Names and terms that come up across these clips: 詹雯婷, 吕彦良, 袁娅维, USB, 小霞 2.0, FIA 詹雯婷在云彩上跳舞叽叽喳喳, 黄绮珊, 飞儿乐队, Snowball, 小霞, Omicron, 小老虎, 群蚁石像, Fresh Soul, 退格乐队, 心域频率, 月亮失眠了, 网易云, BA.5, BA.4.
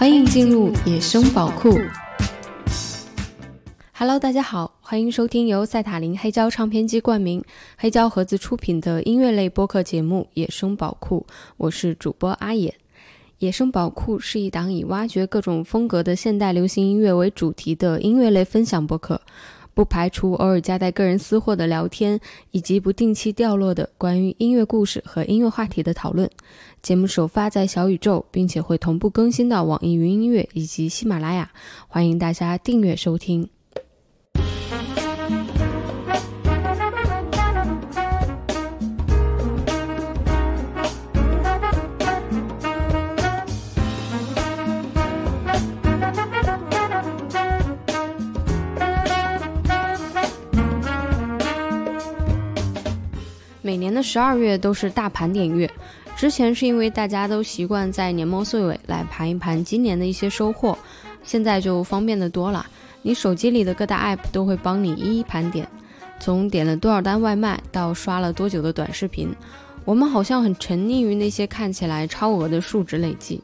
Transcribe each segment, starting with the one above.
欢迎进入野生宝库。Hello， 大家好，欢迎收听由赛塔林黑胶唱片机冠名、黑胶盒子出品的音乐类播客节目《野生宝库》，我是主播阿野。野生宝库是一档以挖掘各种风格的现代流行音乐为主题的音乐类分享播客，不排除偶尔夹带个人私货的聊天，以及不定期掉落的关于音乐故事和音乐话题的讨论。节目首发在小宇宙，并且会同步更新到网易云音乐以及喜马拉雅，欢迎大家订阅收听。每年的12月都是大盘点月，之前是因为大家都习惯在年末岁尾来盘一盘今年的一些收获，现在就方便的多了，你手机里的各大 app 都会帮你一一盘点，从点了多少单外卖到刷了多久的短视频，我们好像很沉溺于那些看起来超额的数值累计。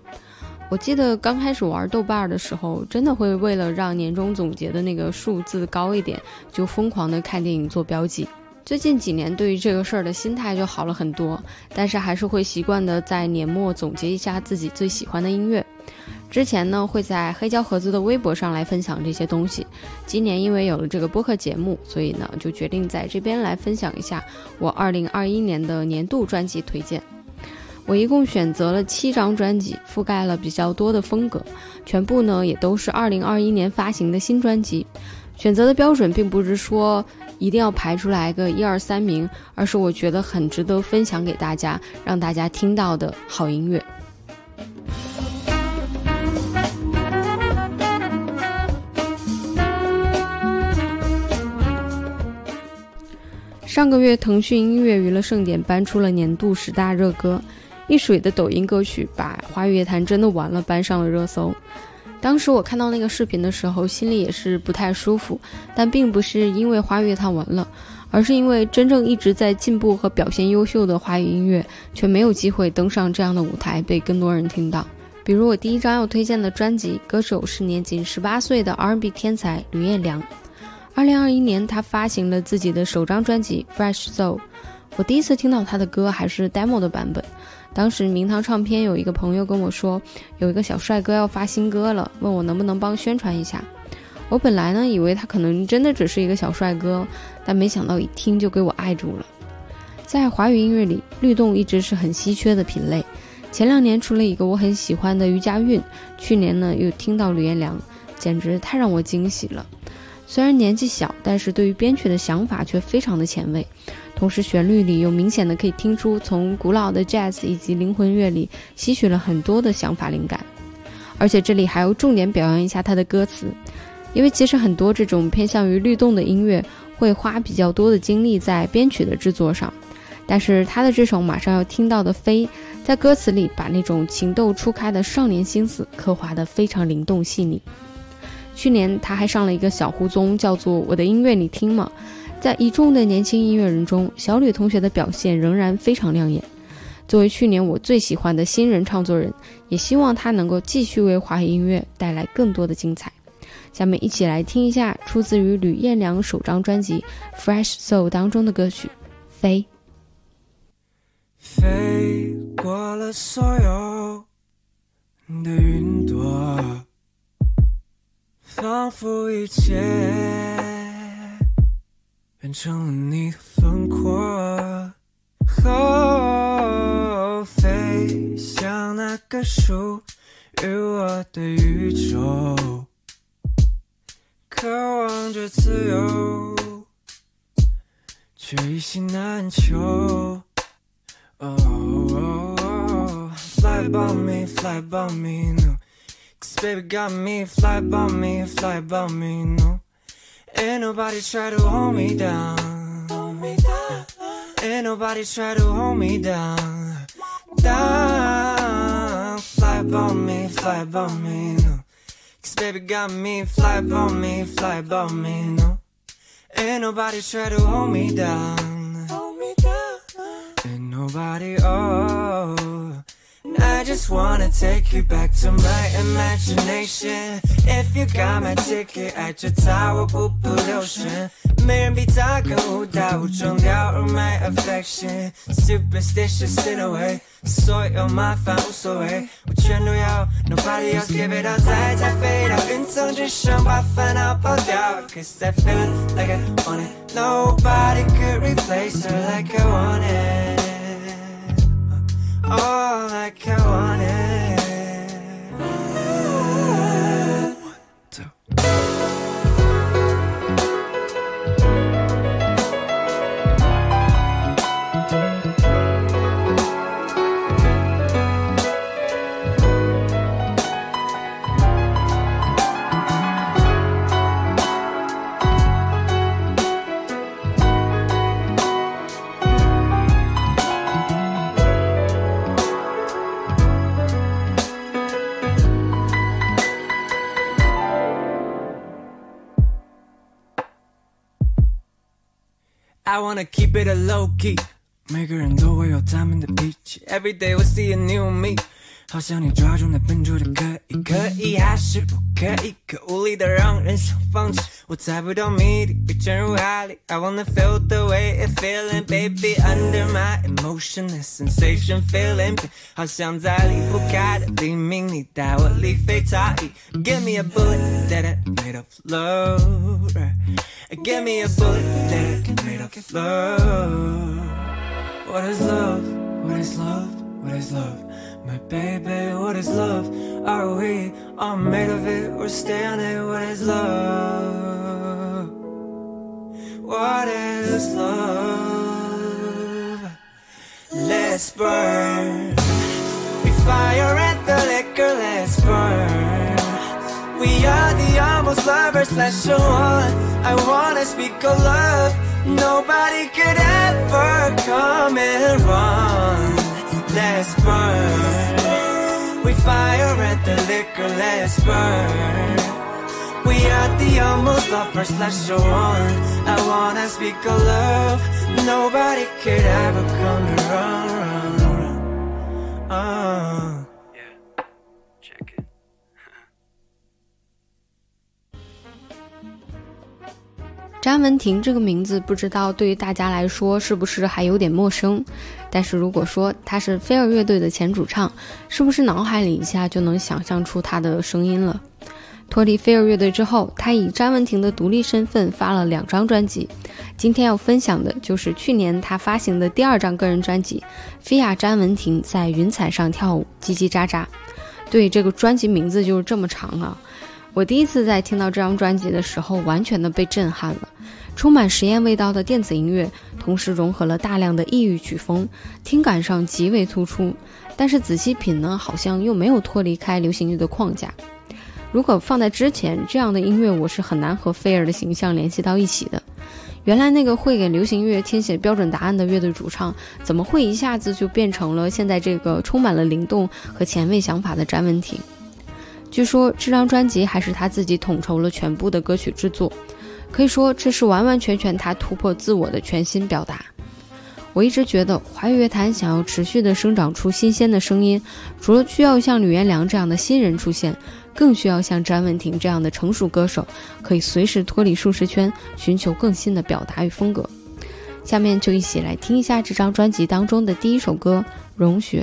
我记得刚开始玩豆瓣的时候，真的会为了让年终总结的那个数字高一点，就疯狂的看电影做标记。最近几年对于这个事儿的心态就好了很多，但是还是会习惯的在年末总结一下自己最喜欢的音乐。之前呢会在黑胶盒子的微博上来分享这些东西，今年因为有了这个播客节目，所以呢就决定在这边来分享一下我2021年的年度专辑推荐。我一共选择了7张专辑，覆盖了比较多的风格，全部呢也都是2021年发行的新专辑。选择的标准并不是说一定要排出来个1、2、3名，而是我觉得很值得分享给大家，让大家听到的好音乐。上个月腾讯音乐娱乐盛典搬出了年度10大热歌，一水的抖音歌曲把华语乐坛真的完了搬上了热搜。当时我看到那个视频的时候，心里也是不太舒服，但并不是因为华语乐坛完了，而是因为真正一直在进步和表现优秀的华语音乐却没有机会登上这样的舞台被更多人听到。比如我第1张要推荐的专辑，歌手是年仅18岁的 R&B 天才吕彦良。2021年他发行了自己的首张专辑 Fresh Soul， 我第一次听到他的歌还是 demo 的版本，当时明堂唱片有一个朋友跟我说，有一个小帅哥要发新歌了，问我能不能帮宣传一下。我本来呢以为他可能真的只是一个小帅哥，但没想到一听就给我爱住了。在华语音乐里，律动一直是很稀缺的品类，前2年出了一个我很喜欢的余佳韵，去年呢又听到吕彦良，简直太让我惊喜了。虽然年纪小，但是对于编曲的想法却非常的前卫，同时旋律里又明显的可以听出从古老的 jazz 以及灵魂乐里吸取了很多的想法灵感。而且这里还要重点表扬一下他的歌词，因为其实很多这种偏向于律动的音乐会花比较多的精力在编曲的制作上，但是他的这首马上要听到的飞，在歌词里把那种情窦初开的少年心思刻画得非常灵动细腻。去年他还上了一个小胡综，叫做《我的音乐你听吗》。在一众的年轻音乐人中，小吕同学的表现仍然非常亮眼。作为去年我最喜欢的新人唱作人，也希望他能够继续为华语音乐带来更多的精彩。下面一起来听一下出自于吕彦良首张专辑《Fresh Soul》当中的歌曲《飞》。飞过了所有的云朵，仿佛一切变成了你的轮廓，飞向那个属于我的宇宙，渴望着自由，却一心难求。Fly about me, fly about me, no.Cause baby got me, fly by me, fly by me, no. Ain't nobody try to hold me down, hold me down. Ain't nobody try to hold me down, down. Fly by me, no. Cause baby got me, fly by me, fly by me, no. Ain't nobody try to hold me down, hold me down. Ain't nobody, oh. I just wanna take you back to my imagination. If you got my ticket, 爱这套我不不留神。没人比他更舞蹈，武装掉入 my affection. Superstitious in a way， 所有麻烦无所谓，我全都要。Nobody else give it all， 再飞到云层之上，把烦恼抛掉。Cause I feel it like I want it. Nobody could replace her like I want it.All like I wanted. One, two. I wanna keep it a low key， 每个人都会有他们的脾气。Every day we see a new me， 好想你抓住那笨拙的可以还是不可以，可无力的让人想放弃。我猜不到谜底，被沉入海里。I wanna feel the way it feeling， baby under my emotion， the sensation feeling， 好像在离不开的黎明，你带我离非差异。Give me a bullet that I made of love， give me a bullet that I can made of love. What is love? What is love? What is love? My baby, what is love? Are we all made of it or stay on it? What is love? What is love? Let's burn. We fire at the liquor, let's burn. We are the almost lovers, let's show on.I wanna speak of love. Nobody could ever come and run. Let's burn. We fire at the liquor. Let's burn. We are the almost lovers. Let's show on. I wanna speak of love. Nobody could ever come and run. Yeah, check it.詹雯婷这个名字不知道对于大家来说是不是还有点陌生，但是如果说她是飞儿乐队的前主唱，是不是脑海里一下就能想象出她的声音了？脱离飞儿乐队之后，她以詹雯婷的独立身份发了2张专辑，今天要分享的就是去年她发行的第2张个人专辑《FIA 詹雯婷在云彩上跳舞叽叽喳喳》。对，这个专辑名字就是这么长啊。我第一次在听到这张专辑的时候，完全的被震撼了。充满实验味道的电子音乐，同时融合了大量的异域曲风，听感上极为突出。但是仔细品呢，好像又没有脱离开流行乐的框架。如果放在之前，这样的音乐我是很难和菲儿的形象联系到一起的。原来那个会给流行乐填写标准答案的乐队主唱，怎么会一下子就变成了现在这个充满了灵动和前卫想法的詹雯婷？据说这张专辑还是他自己统筹了全部的歌曲制作，可以说这是完完全全他突破自我的全新表达。我一直觉得华语乐坛想要持续的生长出新鲜的声音，除了需要像吕元良这样的新人出现，更需要像詹雯婷这样的成熟歌手，可以随时脱离舒适圈，寻求更新的表达与风格。下面就一起来听一下这张专辑当中的第一首歌《融雪》。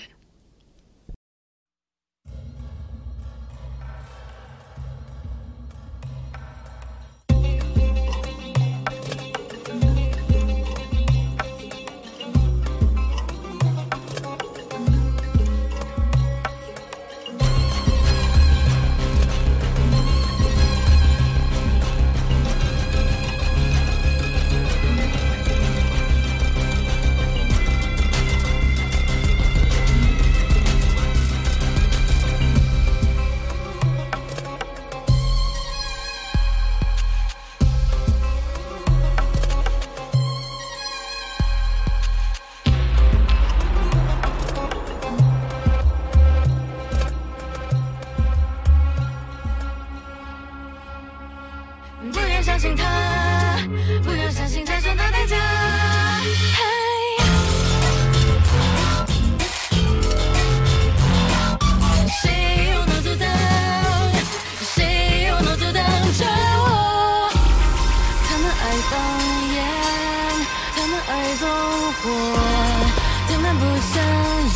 不想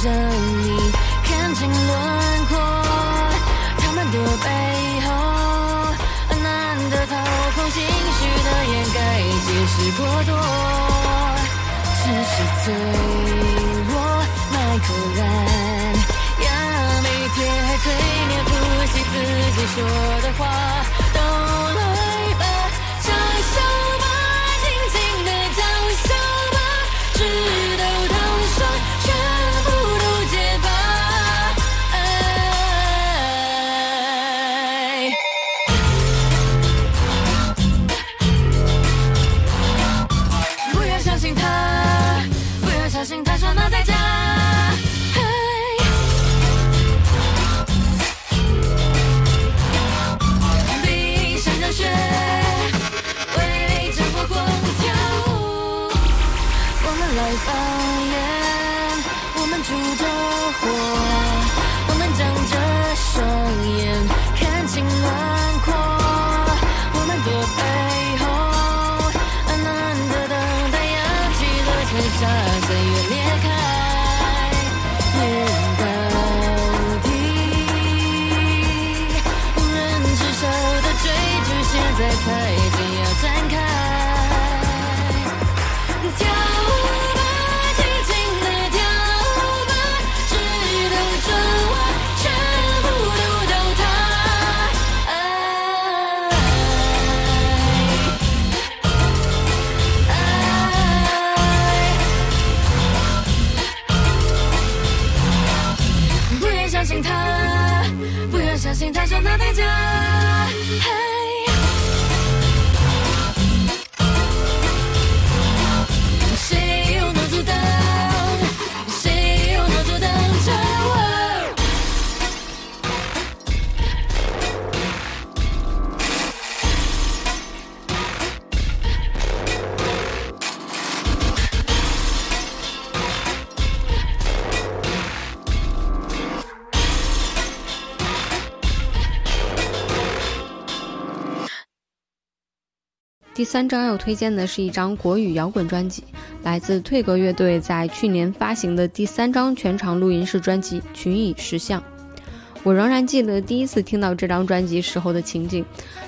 让你看清轮廓，他们的背后难得掏空心绪的掩盖，解释过多，只是脆弱。麦克兰呀，每天还催眠复习自己说的话，都来吧，唱首吧，尽情的享受吧，直到他。第三张要推荐的是一张国语摇滚专辑，来自退格乐队在去年发行的第三张全场录音室专辑《群蚁石像》。我仍然记得第一次听到这张专辑时候的情景，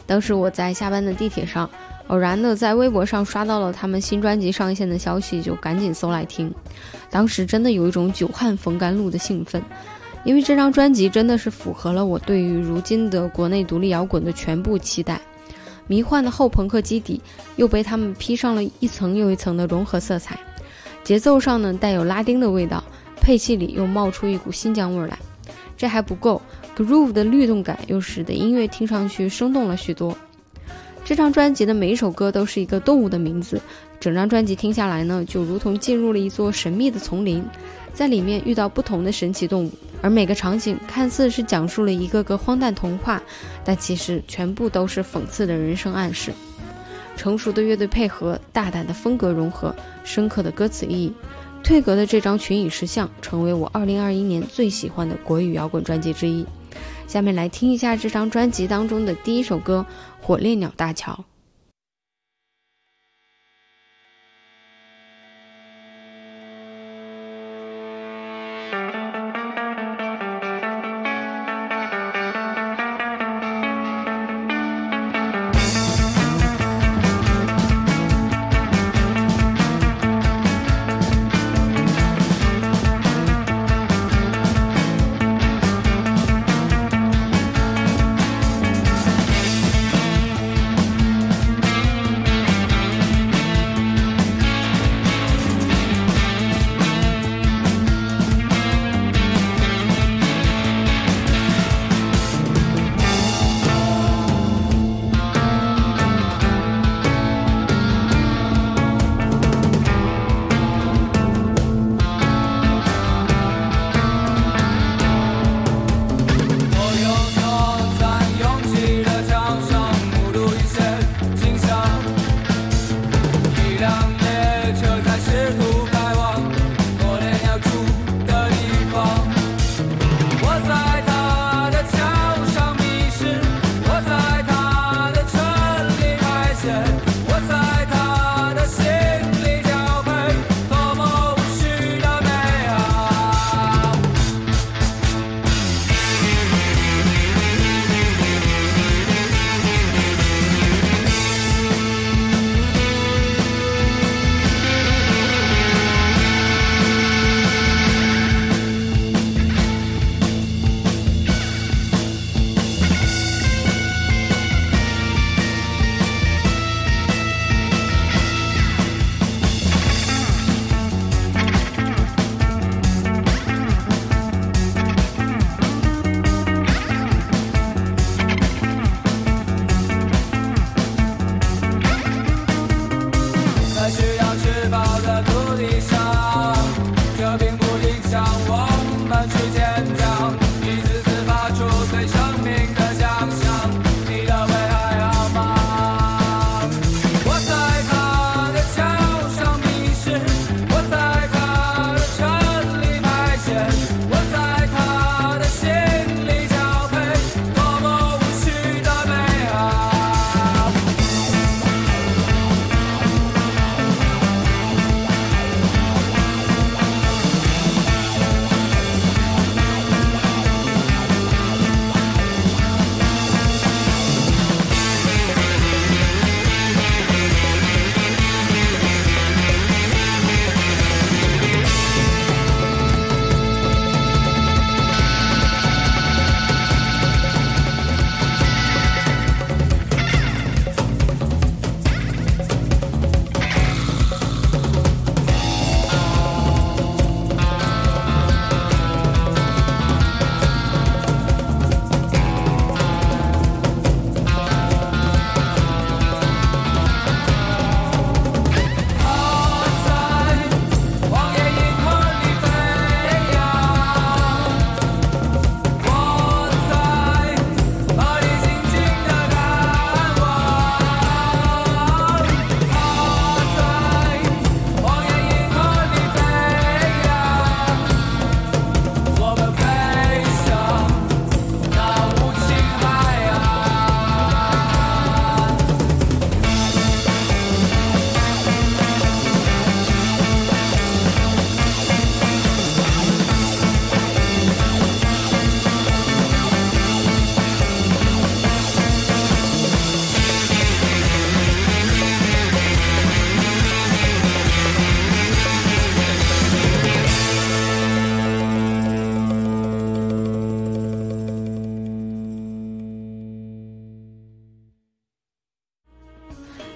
当时我在下班的地铁上，偶然的在微博上刷到了他们新专辑上线的消息，就赶紧搜来听。当时真的有一种久旱逢甘露的兴奋，因为这张专辑真的是符合了我对于如今的国内独立摇滚的全部期待。迷幻的后朋克基底又被他们披上了一层又一层的融合色彩，节奏上呢带有拉丁的味道，配器里又冒出一股新疆味来。这还不够， groove 的律动感又使得音乐听上去生动了许多。这张专辑的每一首歌都是一个动物的名字，整张专辑听下来呢，就如同进入了一座神秘的丛林，在里面遇到不同的神奇动物，而每个场景看似是讲述了一个个荒诞童话，但其实全部都是讽刺的人生暗示。成熟的乐队配合，大胆的风格融合，深刻的歌词意义，退格的这张《群蚁石像》成为我2021年最喜欢的国语摇滚专辑之一。下面来听一下这张专辑当中的第一首歌《火烈鸟大桥》。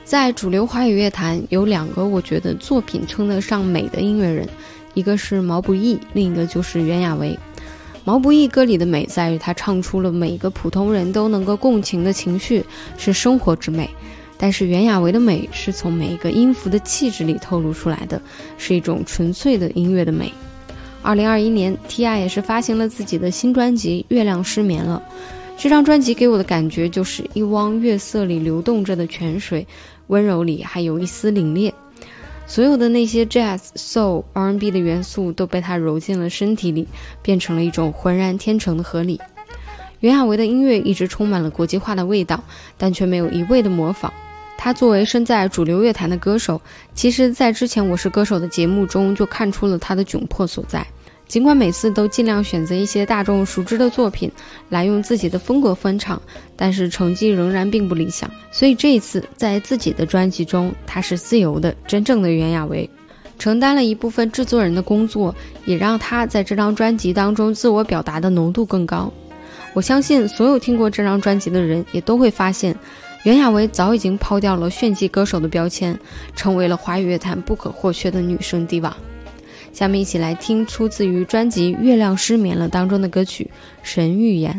在主流华语乐坛有两个我觉得作品称得上美的音乐人，一个是毛不易，另一个就是袁娅维。毛不易歌里的美在于他唱出了每个普通人都能够共情的情绪，是生活之美。但是袁娅维的美是从每一个音符的气质里透露出来的，是一种纯粹的音乐的美。2021年 TIA 也是发行了自己的新专辑《月亮失眠了》，这张专辑给我的感觉就是一汪月色里流动着的泉水，温柔里还有一丝凛冽，所有的那些 Jazz、Soul、R&B 的元素都被它揉进了身体里，变成了一种浑然天成的合理。袁娅维的音乐一直充满了国际化的味道，但却没有一味的模仿。他作为身在主流乐坛的歌手，其实在之前《我是歌手》的节目中就看出了他的窘迫所在。尽管每次都尽量选择一些大众熟知的作品来用自己的风格翻唱，但是成绩仍然并不理想。所以这一次在自己的专辑中，他是自由的，真正的袁娅维，承担了一部分制作人的工作，也让他在这张专辑当中自我表达的浓度更高。我相信所有听过这张专辑的人也都会发现，袁娅维早已经抛掉了炫技歌手的标签，成为了华语乐坛不可或缺的女声帝王。下面一起来听出自于专辑《月亮失眠了》当中的歌曲《神预言》。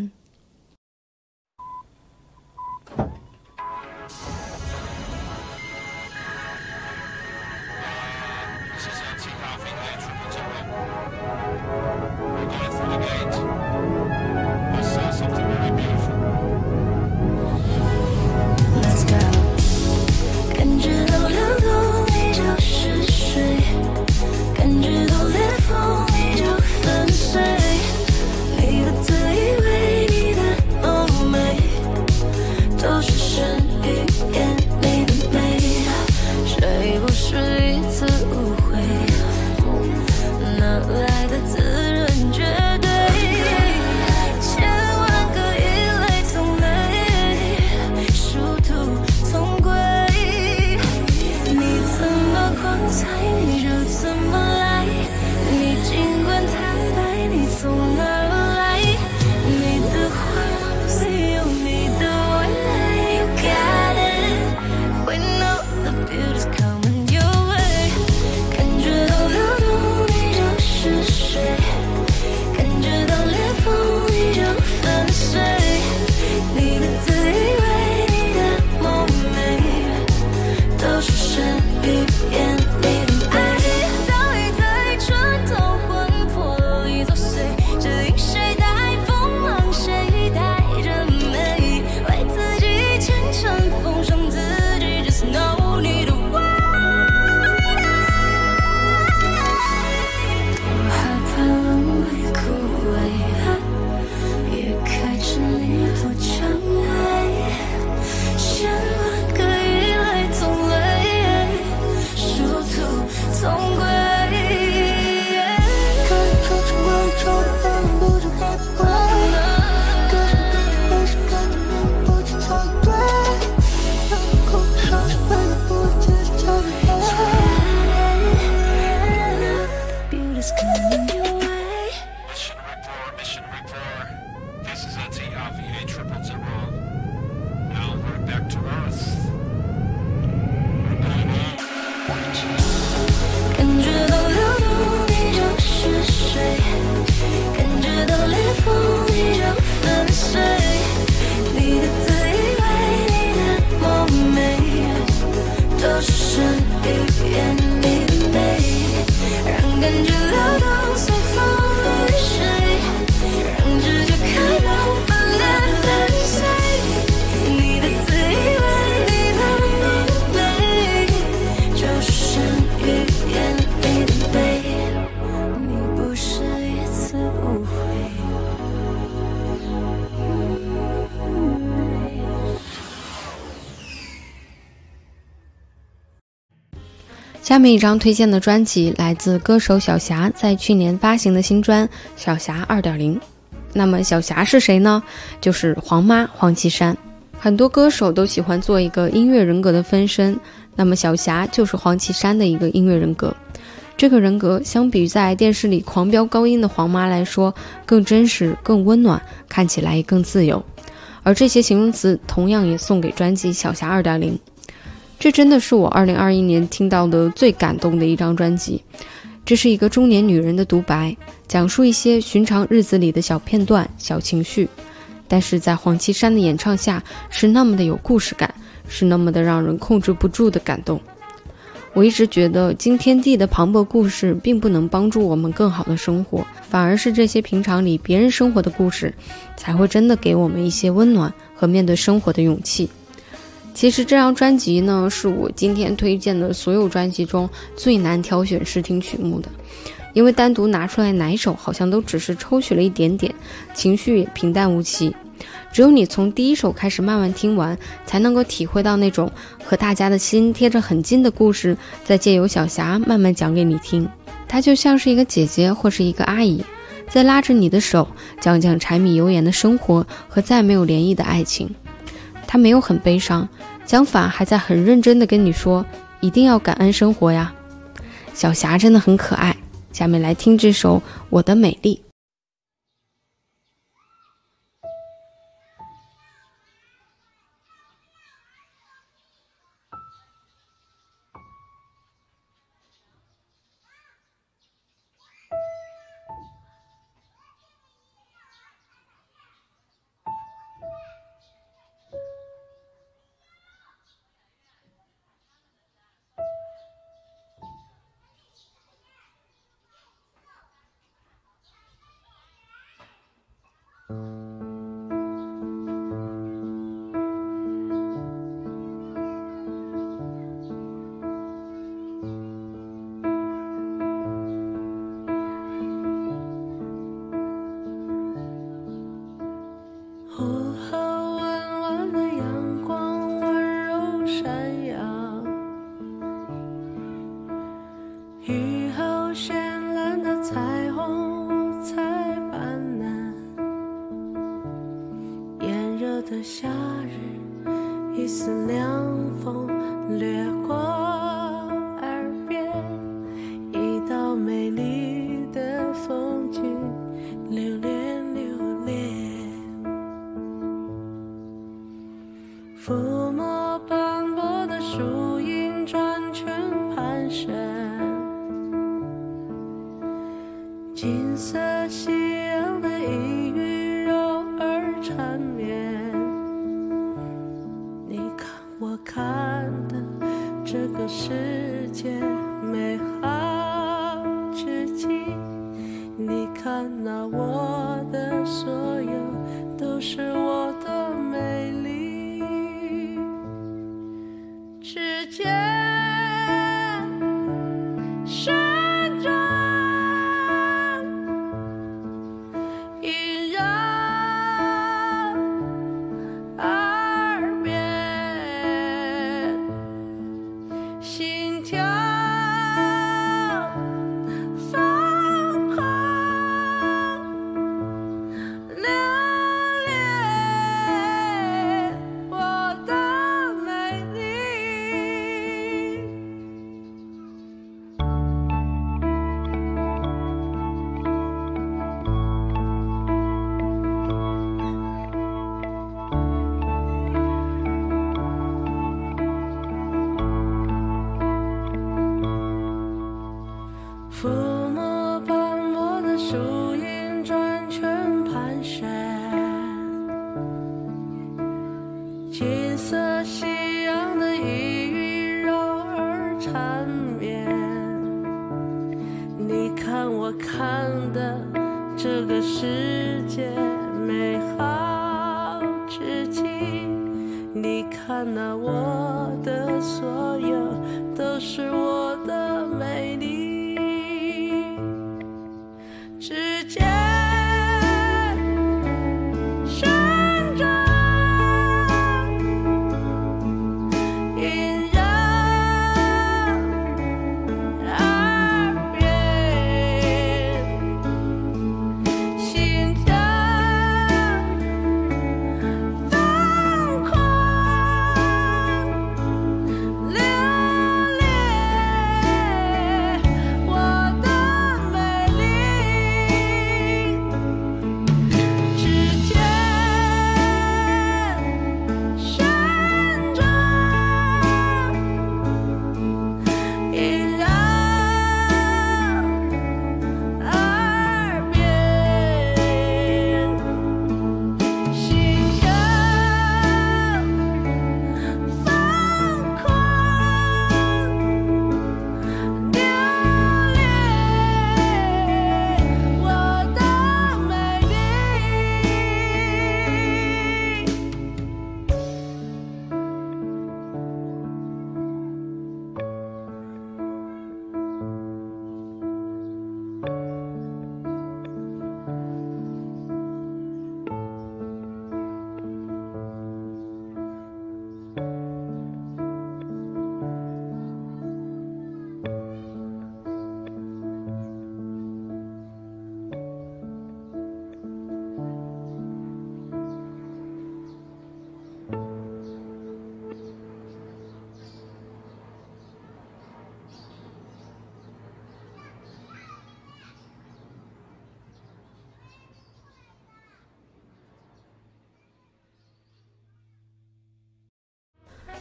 下面一张推荐的专辑来自歌手小霞在去年发行的新专《小霞 2.0》。那么小霞是谁呢？就是黄妈黄绮珊。很多歌手都喜欢做一个音乐人格的分身，那么小霞就是黄绮珊的一个音乐人格。这个人格相比于在电视里狂飙高音的黄妈来说，更真实、更温暖，看起来也更自由。而这些形容词同样也送给专辑《小霞 2.0》。这真的是我2021年听到的最感动的一张专辑。这是一个中年女人的独白，讲述一些寻常日子里的小片段、小情绪，但是在黄绮珊的演唱下，是那么的有故事感，是那么的让人控制不住的感动。我一直觉得惊天地的磅礴故事并不能帮助我们更好的生活，反而是这些平常里别人生活的故事，才会真的给我们一些温暖和面对生活的勇气。其实这张专辑呢，是我今天推荐的所有专辑中最难挑选试听曲目的，因为单独拿出来哪一首好像都只是抽取了一点点，情绪也平淡无奇。只有你从第一首开始慢慢听完，才能够体会到那种和大家的心贴着很近的故事，再借由小霞慢慢讲给你听。她就像是一个姐姐或是一个阿姨，在拉着你的手讲讲柴米油盐的生活和再没有涟漪的爱情。他没有很悲伤，相反还在很认真地跟你说，一定要感恩生活呀。小霞真的很可爱，下面来听这首《我的美丽》。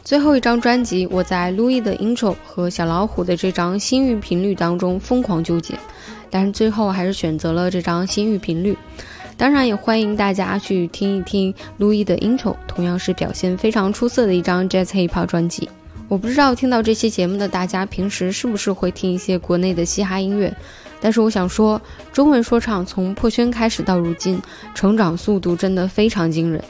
最后一张专辑，我在 Louis 的 Intro 和小老虎的这张心域频率当中疯狂纠结，但是最后还是选择了这张心域频率。当然也欢迎大家去听一听 Louis 的 Intro， 同样是表现非常出色的一张 Jazz Hip Hop 专辑。我不知道听到这期节目的大家平时是不是会听一些国内的嘻哈音乐，但是我想说，中文说唱从破圈开始到如今，成长速度真的非常惊人。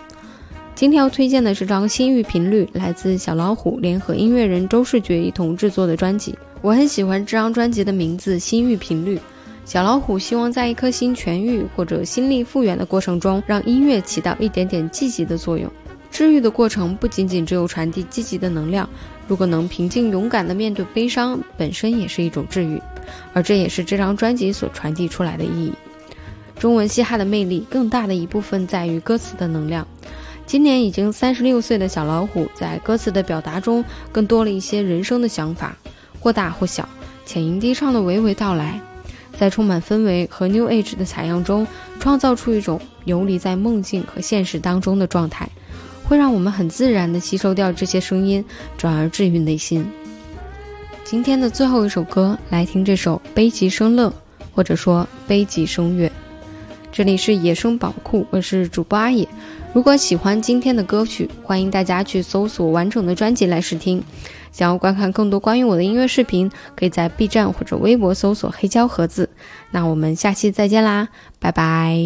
今天要推荐的这张心域频率来自小老虎联合音乐人周世觉一同制作的专辑，我很喜欢这张专辑的名字心域频率。小老虎希望在一颗心痊愈或者心力复原的过程中，让音乐起到一点点积极的作用。治愈的过程不仅仅只有传递积极的能量，如果能平静勇敢地面对悲伤，本身也是一种治愈，而这也是这张专辑所传递出来的意义。中文嘻哈的魅力更大的一部分在于歌词的能量。今年已经36岁的小老虎，在歌词的表达中更多了一些人生的想法，或大或小，浅吟低唱的娓娓道来，在充满氛围和 New Age 的采样中，创造出一种游离在梦境和现实当中的状态，会让我们很自然地吸收掉这些声音，转而治愈内心。今天的最后一首歌，来听这首悲极生乐，或者说悲极生乐。这里是野生宝库，我是主播阿野。如果喜欢今天的歌曲，欢迎大家去搜索完整的专辑来试听。想要观看更多关于我的音乐视频，可以在 B 站或者微博搜索黑胶盒子。那我们下期再见啦，拜拜。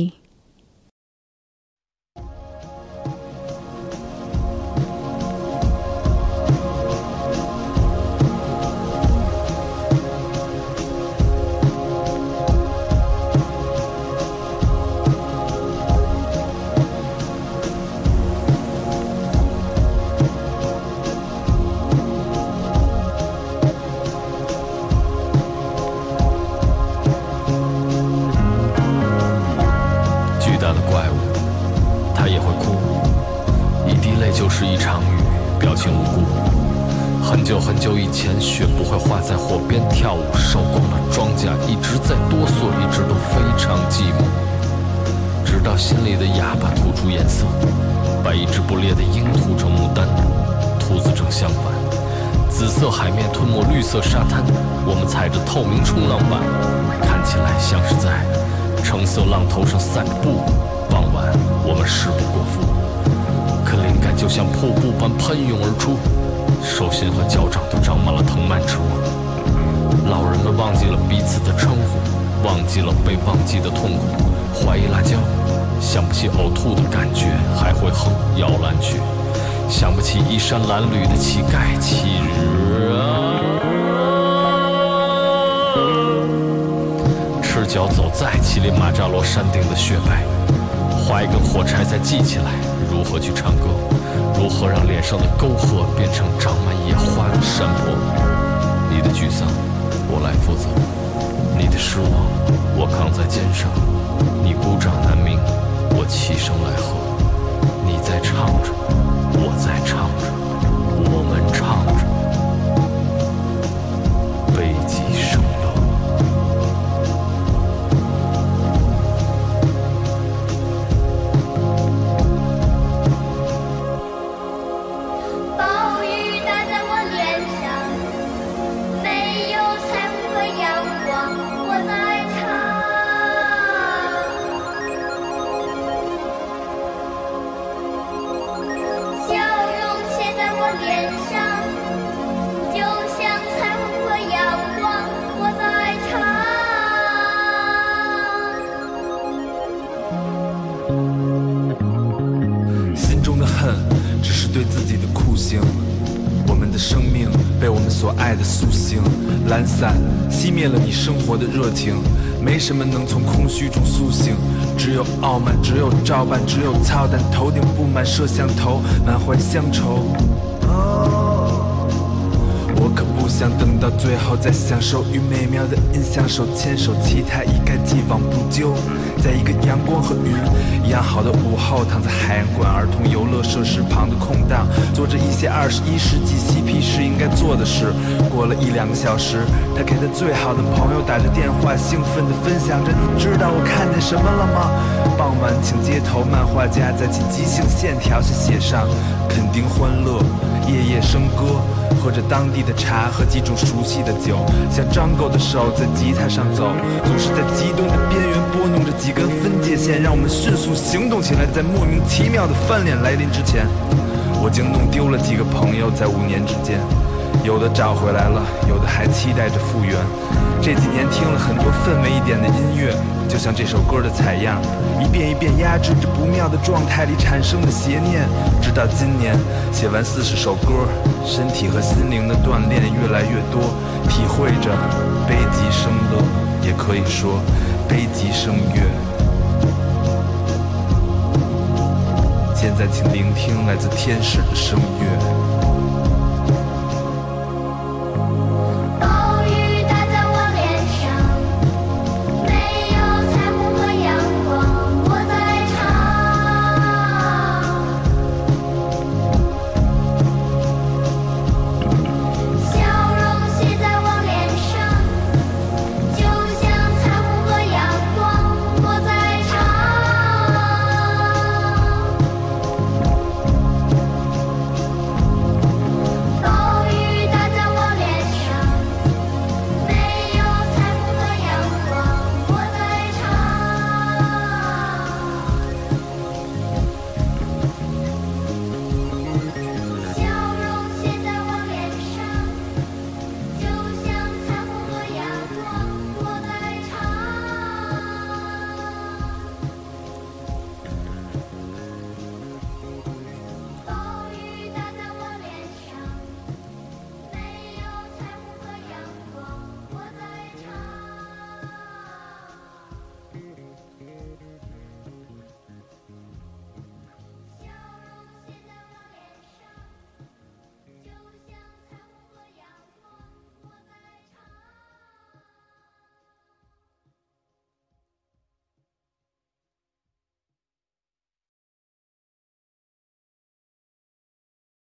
就是一场雨，表情无辜。很久很久以前，雪不会化在火边跳舞，烧光了庄稼，一直在哆嗦，一直都非常寂寞。直到心里的哑巴吐出颜色，把一只不裂的鹰吐成牡丹，兔子正相反。紫色海面吞没绿色沙滩，我们踩着透明冲浪板，看起来像是在橙色浪头上散步。傍晚，我们食不果腹。可灵感就像瀑布般喷涌而出，手心和脚掌都长满了藤蔓植物。老人们忘记了彼此的称呼，忘记了被忘记的痛苦，怀疑辣椒，想不起呕吐的感觉，还会哼摇篮曲，想不起衣衫褴褛的乞丐，昔日赤脚走在乞力马扎罗山顶的雪白。划一根火柴再记起来如何去唱歌，如何让脸上的沟壑变成长满野花的山坡。你的沮丧我来负责，你的失望我扛在肩上，你孤掌难鸣我齐声来和，你在唱着我在唱着我们唱着悲极生乐。生命被我们所爱的苏醒，懒散熄灭了你生活的热情，没什么能从空虚中苏醒，只有傲慢，只有照办，只有操蛋，头顶布满摄像头，满怀乡愁。我可不想等到最后再享受与美妙的印象，手牵手期待一改既往不咎。在一个阳光和雨一样好的午后，躺在海洋馆儿童游乐设施旁的空档，做着一些21世纪 CP 是应该做的事。过了1-2个小时，他给他最好的朋友打着电话，兴奋地分享着：“你知道我看见什么了吗？”傍晚，请街头漫画家在其即兴线条上写上“肯定欢乐”，夜夜笙歌，喝着当地的茶和几种熟悉的酒，像张狗的手在吉他上走，总是在极端的边缘拨弄着几根分界线，让我们迅速行动起来，在莫名其妙的翻脸来临之前。我竟弄丢了几个朋友，在5年之间，有的找回来了，有的还期待着复原。这几年听了很多氛围一点的音乐，就像这首歌的采样，一遍一遍压制着不妙的状态里产生的邪念，直到今年写完40首歌，身体和心灵的锻炼越来越多，体会着悲极生乐，也可以说悲极生乐。现在请聆听来自天使的声乐。